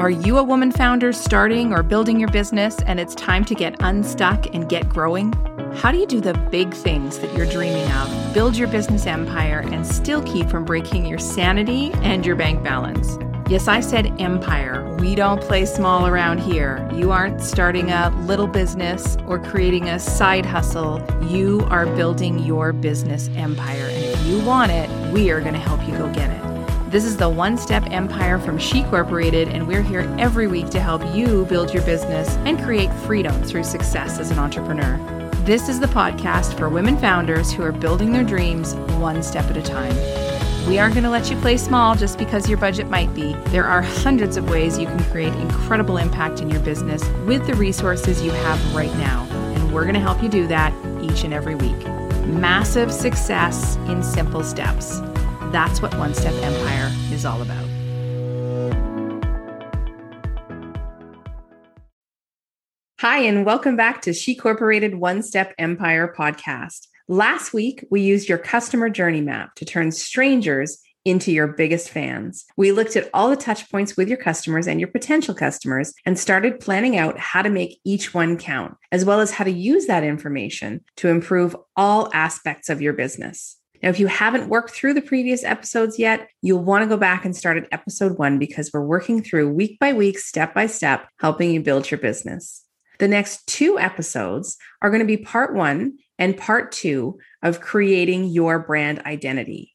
Are you a woman founder starting or building your business and it's time to get unstuck and get growing? How do you do the big things that you're dreaming of, build your business empire, and still keep from breaking your sanity and your bank balance? Yes, I said empire. We don't play small around here. You aren't starting a little business or creating a side hustle. You are building your business empire. And if you want it, we are going to help you go get it. This is the One Step Empire from She Corporated, and we're here every week to help you build your business and create freedom through success as an entrepreneur. This is the podcast for women founders who are building their dreams one step at a time. We aren't going to let you play small just because your budget might be. There are hundreds of ways you can create incredible impact in your business with the resources you have right now. And we're going to help you do that each and every week. Massive success in simple steps. That's what One Step Empire is all about. Hi, and welcome back to She Corporated One Step Empire podcast. Last week, we used your customer journey map to turn strangers into your biggest fans. We looked at all the touch points with your customers and your potential customers and started planning out how to make each one count, as well as how to use that information to improve all aspects of your business. Now, if you haven't worked through the previous episodes yet, you'll want to go back and start at episode 1 because we're working through week by week, step by step, helping you build your business. The next 2 episodes are going to be part 1 and part 2 of creating your brand identity.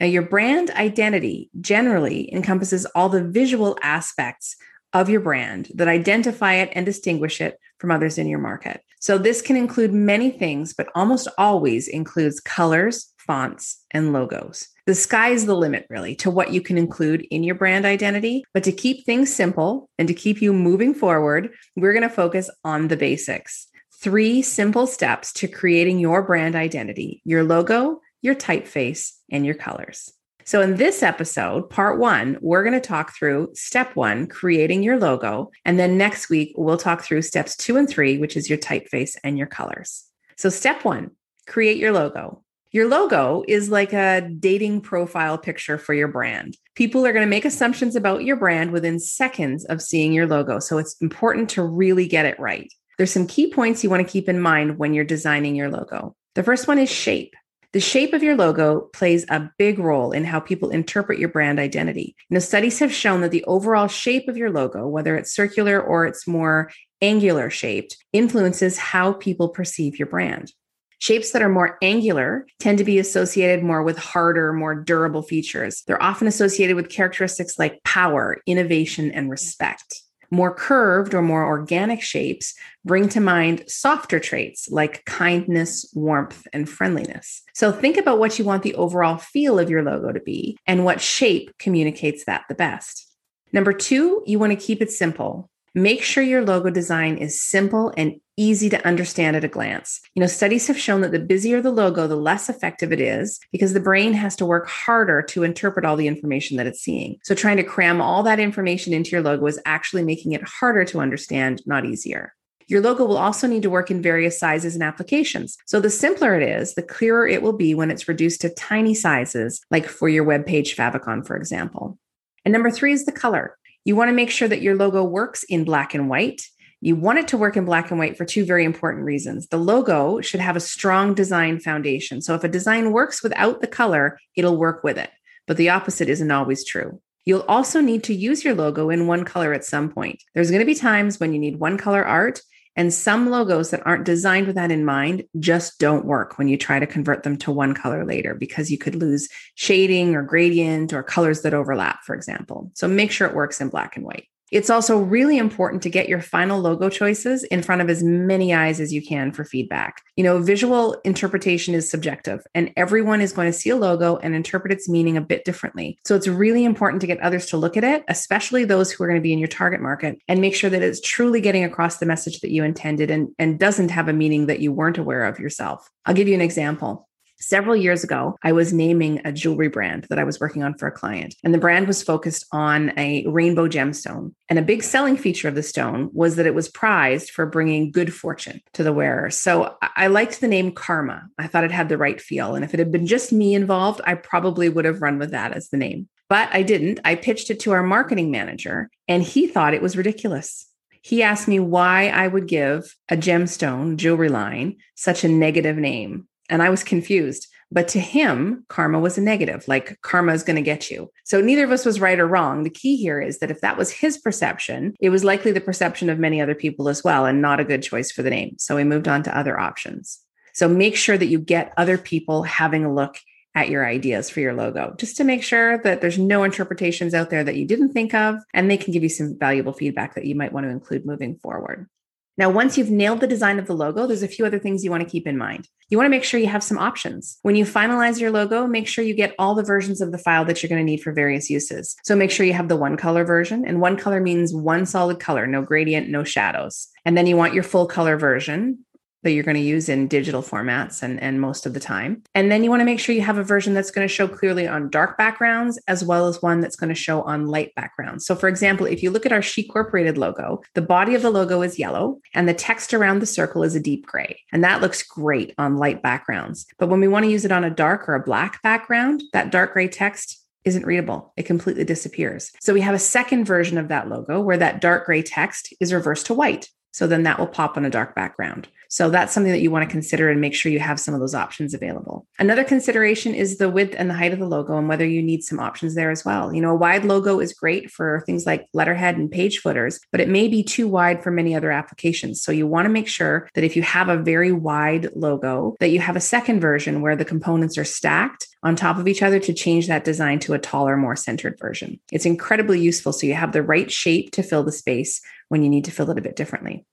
Now, your brand identity generally encompasses all the visual aspects of your brand that identify it and distinguish it from others in your market. So this can include many things, but almost always includes colors, fonts, and logos. The sky's the limit, really, to what you can include in your brand identity. But to keep things simple and to keep you moving forward, we're going to focus on the basics. 3 simple steps to creating your brand identity: your logo, your typeface, and your colors. So in this episode, part 1, we're going to talk through step 1, creating your logo. And then next week, we'll talk through steps 2 and 3, which is your typeface and your colors. So step 1, create your logo. Your logo is like a dating profile picture for your brand. People are going to make assumptions about your brand within seconds of seeing your logo. So it's important to really get it right. There's some key points you want to keep in mind when you're designing your logo. The first one is shape. The shape of your logo plays a big role in how people interpret your brand identity. Now, studies have shown that the overall shape of your logo, whether it's circular or it's more angular shaped, influences how people perceive your brand. Shapes that are more angular tend to be associated more with harder, more durable features. They're often associated with characteristics like power, innovation, and respect. More curved or more organic shapes bring to mind softer traits like kindness, warmth, and friendliness. So think about what you want the overall feel of your logo to be and what shape communicates that the best. Number 2, you want to keep it simple. Make sure your logo design is simple and easy to understand at a glance. You know, studies have shown that the busier the logo, the less effective it is because the brain has to work harder to interpret all the information that it's seeing. So trying to cram all that information into your logo is actually making it harder to understand, not easier. Your logo will also need to work in various sizes and applications. So the simpler it is, the clearer it will be when it's reduced to tiny sizes, like for your webpage favicon, for example. And number 3 is the color. You want to make sure that your logo works in black and white. You want it to work in black and white for 2 very important reasons. The logo should have a strong design foundation. So if a design works without the color, it'll work with it. But the opposite isn't always true. You'll also need to use your logo in one color at some point. There's going to be times when you need one color art, and some logos that aren't designed with that in mind just don't work when you try to convert them to one color later, because you could lose shading or gradient or colors that overlap, for example. So make sure it works in black and white. It's also really important to get your final logo choices in front of as many eyes as you can for feedback. You know, visual interpretation is subjective, and everyone is going to see a logo and interpret its meaning a bit differently. So it's really important to get others to look at it, especially those who are going to be in your target market, and make sure that it's truly getting across the message that you intended and doesn't have a meaning that you weren't aware of yourself. I'll give you an example. Several years ago, I was naming a jewelry brand that I was working on for a client, and the brand was focused on a rainbow gemstone. And a big selling feature of the stone was that it was prized for bringing good fortune to the wearer. So I liked the name Karma. I thought it had the right feel. And if it had been just me involved, I probably would have run with that as the name. but I didn't. I pitched it to our marketing manager and he thought it was ridiculous. He asked me why I would give a gemstone jewelry line such a negative name. And I was confused. But to him, karma was a negative, like karma is going to get you. So neither of us was right or wrong. The key here is that if that was his perception, it was likely the perception of many other people as well, and not a good choice for the name. So we moved on to other options. So make sure that you get other people having a look at your ideas for your logo, just to make sure that there's no interpretations out there that you didn't think of, and they can give you some valuable feedback that you might want to include moving forward. Now, once you've nailed the design of the logo, there's a few other things you want to keep in mind. You want to make sure you have some options. When you finalize your logo, make sure you get all the versions of the file that you're going to need for various uses. So make sure you have the one color version, and one color means one solid color, no gradient, no shadows. And then you want your full color version that you're going to use in digital formats and most of the time. And then you want to make sure you have a version that's going to show clearly on dark backgrounds, as well as one that's going to show on light backgrounds. So for example, if you look at our She Corporated logo, the body of the logo is yellow and the text around the circle is a deep gray. And that looks great on light backgrounds. But when we want to use it on a dark or a black background, that dark gray text isn't readable. It completely disappears. So we have a second version of that logo where that dark gray text is reversed to white. So then that will pop on a dark background. So that's something that you want to consider and make sure you have some of those options available. Another consideration is the width and the height of the logo and whether you need some options there as well. You know, a wide logo is great for things like letterhead and page footers, but it may be too wide for many other applications. So you want to make sure that if you have a very wide logo, that you have a second version where the components are stacked on top of each other to change that design to a taller, more centered version. It's incredibly useful. So you have the right shape to fill the space when you need to fill it a bit differently.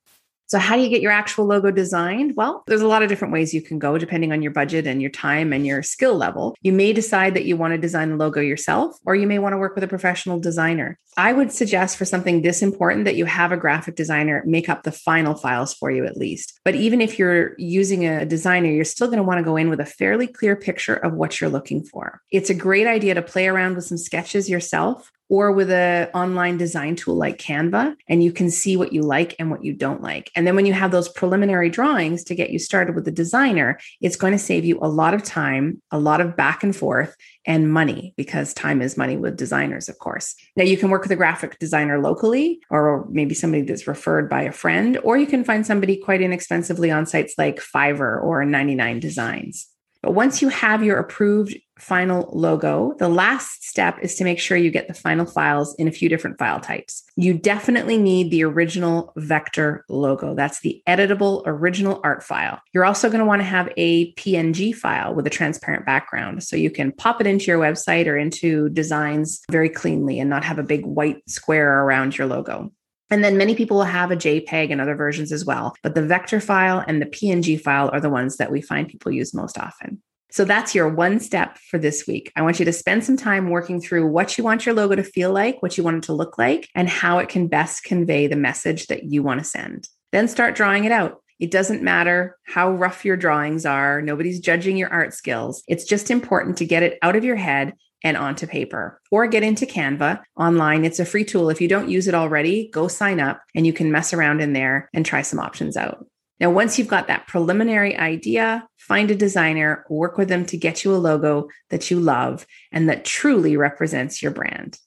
So how do you get your actual logo designed? Well, there's a lot of different ways you can go depending on your budget and your time and your skill level. You may decide that you want to design the logo yourself, or you may want to work with a professional designer. I would suggest for something this important that you have a graphic designer make up the final files for you at least. But even if you're using a designer, you're still going to want to go in with a fairly clear picture of what you're looking for. It's a great idea to play around with some sketches yourself, or with an online design tool like Canva, and you can see what you like and what you don't like. And then when you have those preliminary drawings to get you started with the designer, it's going to save you a lot of time, a lot of back and forth, and money, because time is money with designers, of course. Now you can work with a graphic designer locally, or maybe somebody that's referred by a friend, or you can find somebody quite inexpensively on sites like Fiverr or 99designs. But once you have your approved final logo, the last step is to make sure you get the final files in a few different file types. You definitely need the original vector logo. That's the editable original art file. You're also going to want to have a PNG file with a transparent background, so you can pop it into your website or into designs very cleanly and not have a big white square around your logo. And then many people will have a JPEG and other versions as well. But the vector file and the PNG file are the ones that we find people use most often. So that's your one step for this week. I want you to spend some time working through what you want your logo to feel like, what you want it to look like, and how it can best convey the message that you want to send. Then start drawing it out. It doesn't matter how rough your drawings are. Nobody's judging your art skills. It's just important to get it out of your head and onto paper, or get into Canva online. It's a free tool. If you don't use it already, go sign up and you can mess around in there and try some options out. Now, once you've got that preliminary idea, find a designer, work with them to get you a logo that you love and that truly represents your brand.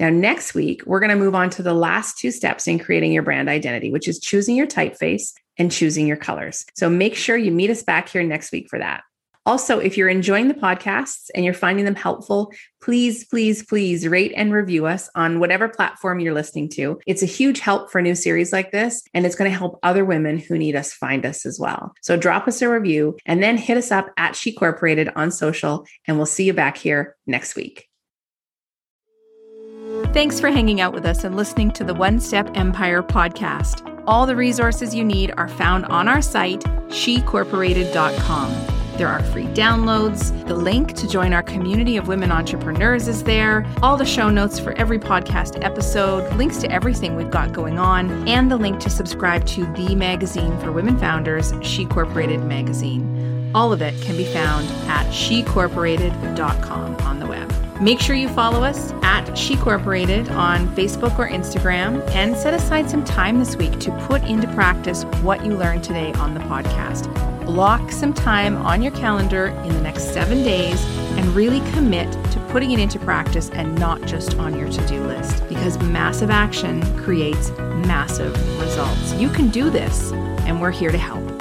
Now, next week, we're going to move on to the last two steps in creating your brand identity, which is choosing your typeface and choosing your colors. So make sure you meet us back here next week for that. Also, if you're enjoying the podcasts and you're finding them helpful, please, please, please rate and review us on whatever platform you're listening to. It's a huge help for new series like this, and it's going to help other women who need us find us as well. So drop us a review and then hit us up at She Corporated on social, and we'll see you back here next week. Thanks for hanging out with us and listening to the One Step Empire podcast. All the resources you need are found on our site, shecorporated.com. There are free downloads. The link to join our community of women entrepreneurs is there. All the show notes for every podcast episode, links to everything we've got going on, and the link to subscribe to the magazine for women founders, She Corporated Magazine. All of it can be found at shecorporated.com on the web. Make sure you follow us at She Corporated on Facebook or Instagram, and set aside some time this week to put into practice what you learned today on the podcast. Block some time on your calendar in the next 7 days and really commit to putting it into practice and not just on your to-do list, because massive action creates massive results. You can do this, and we're here to help.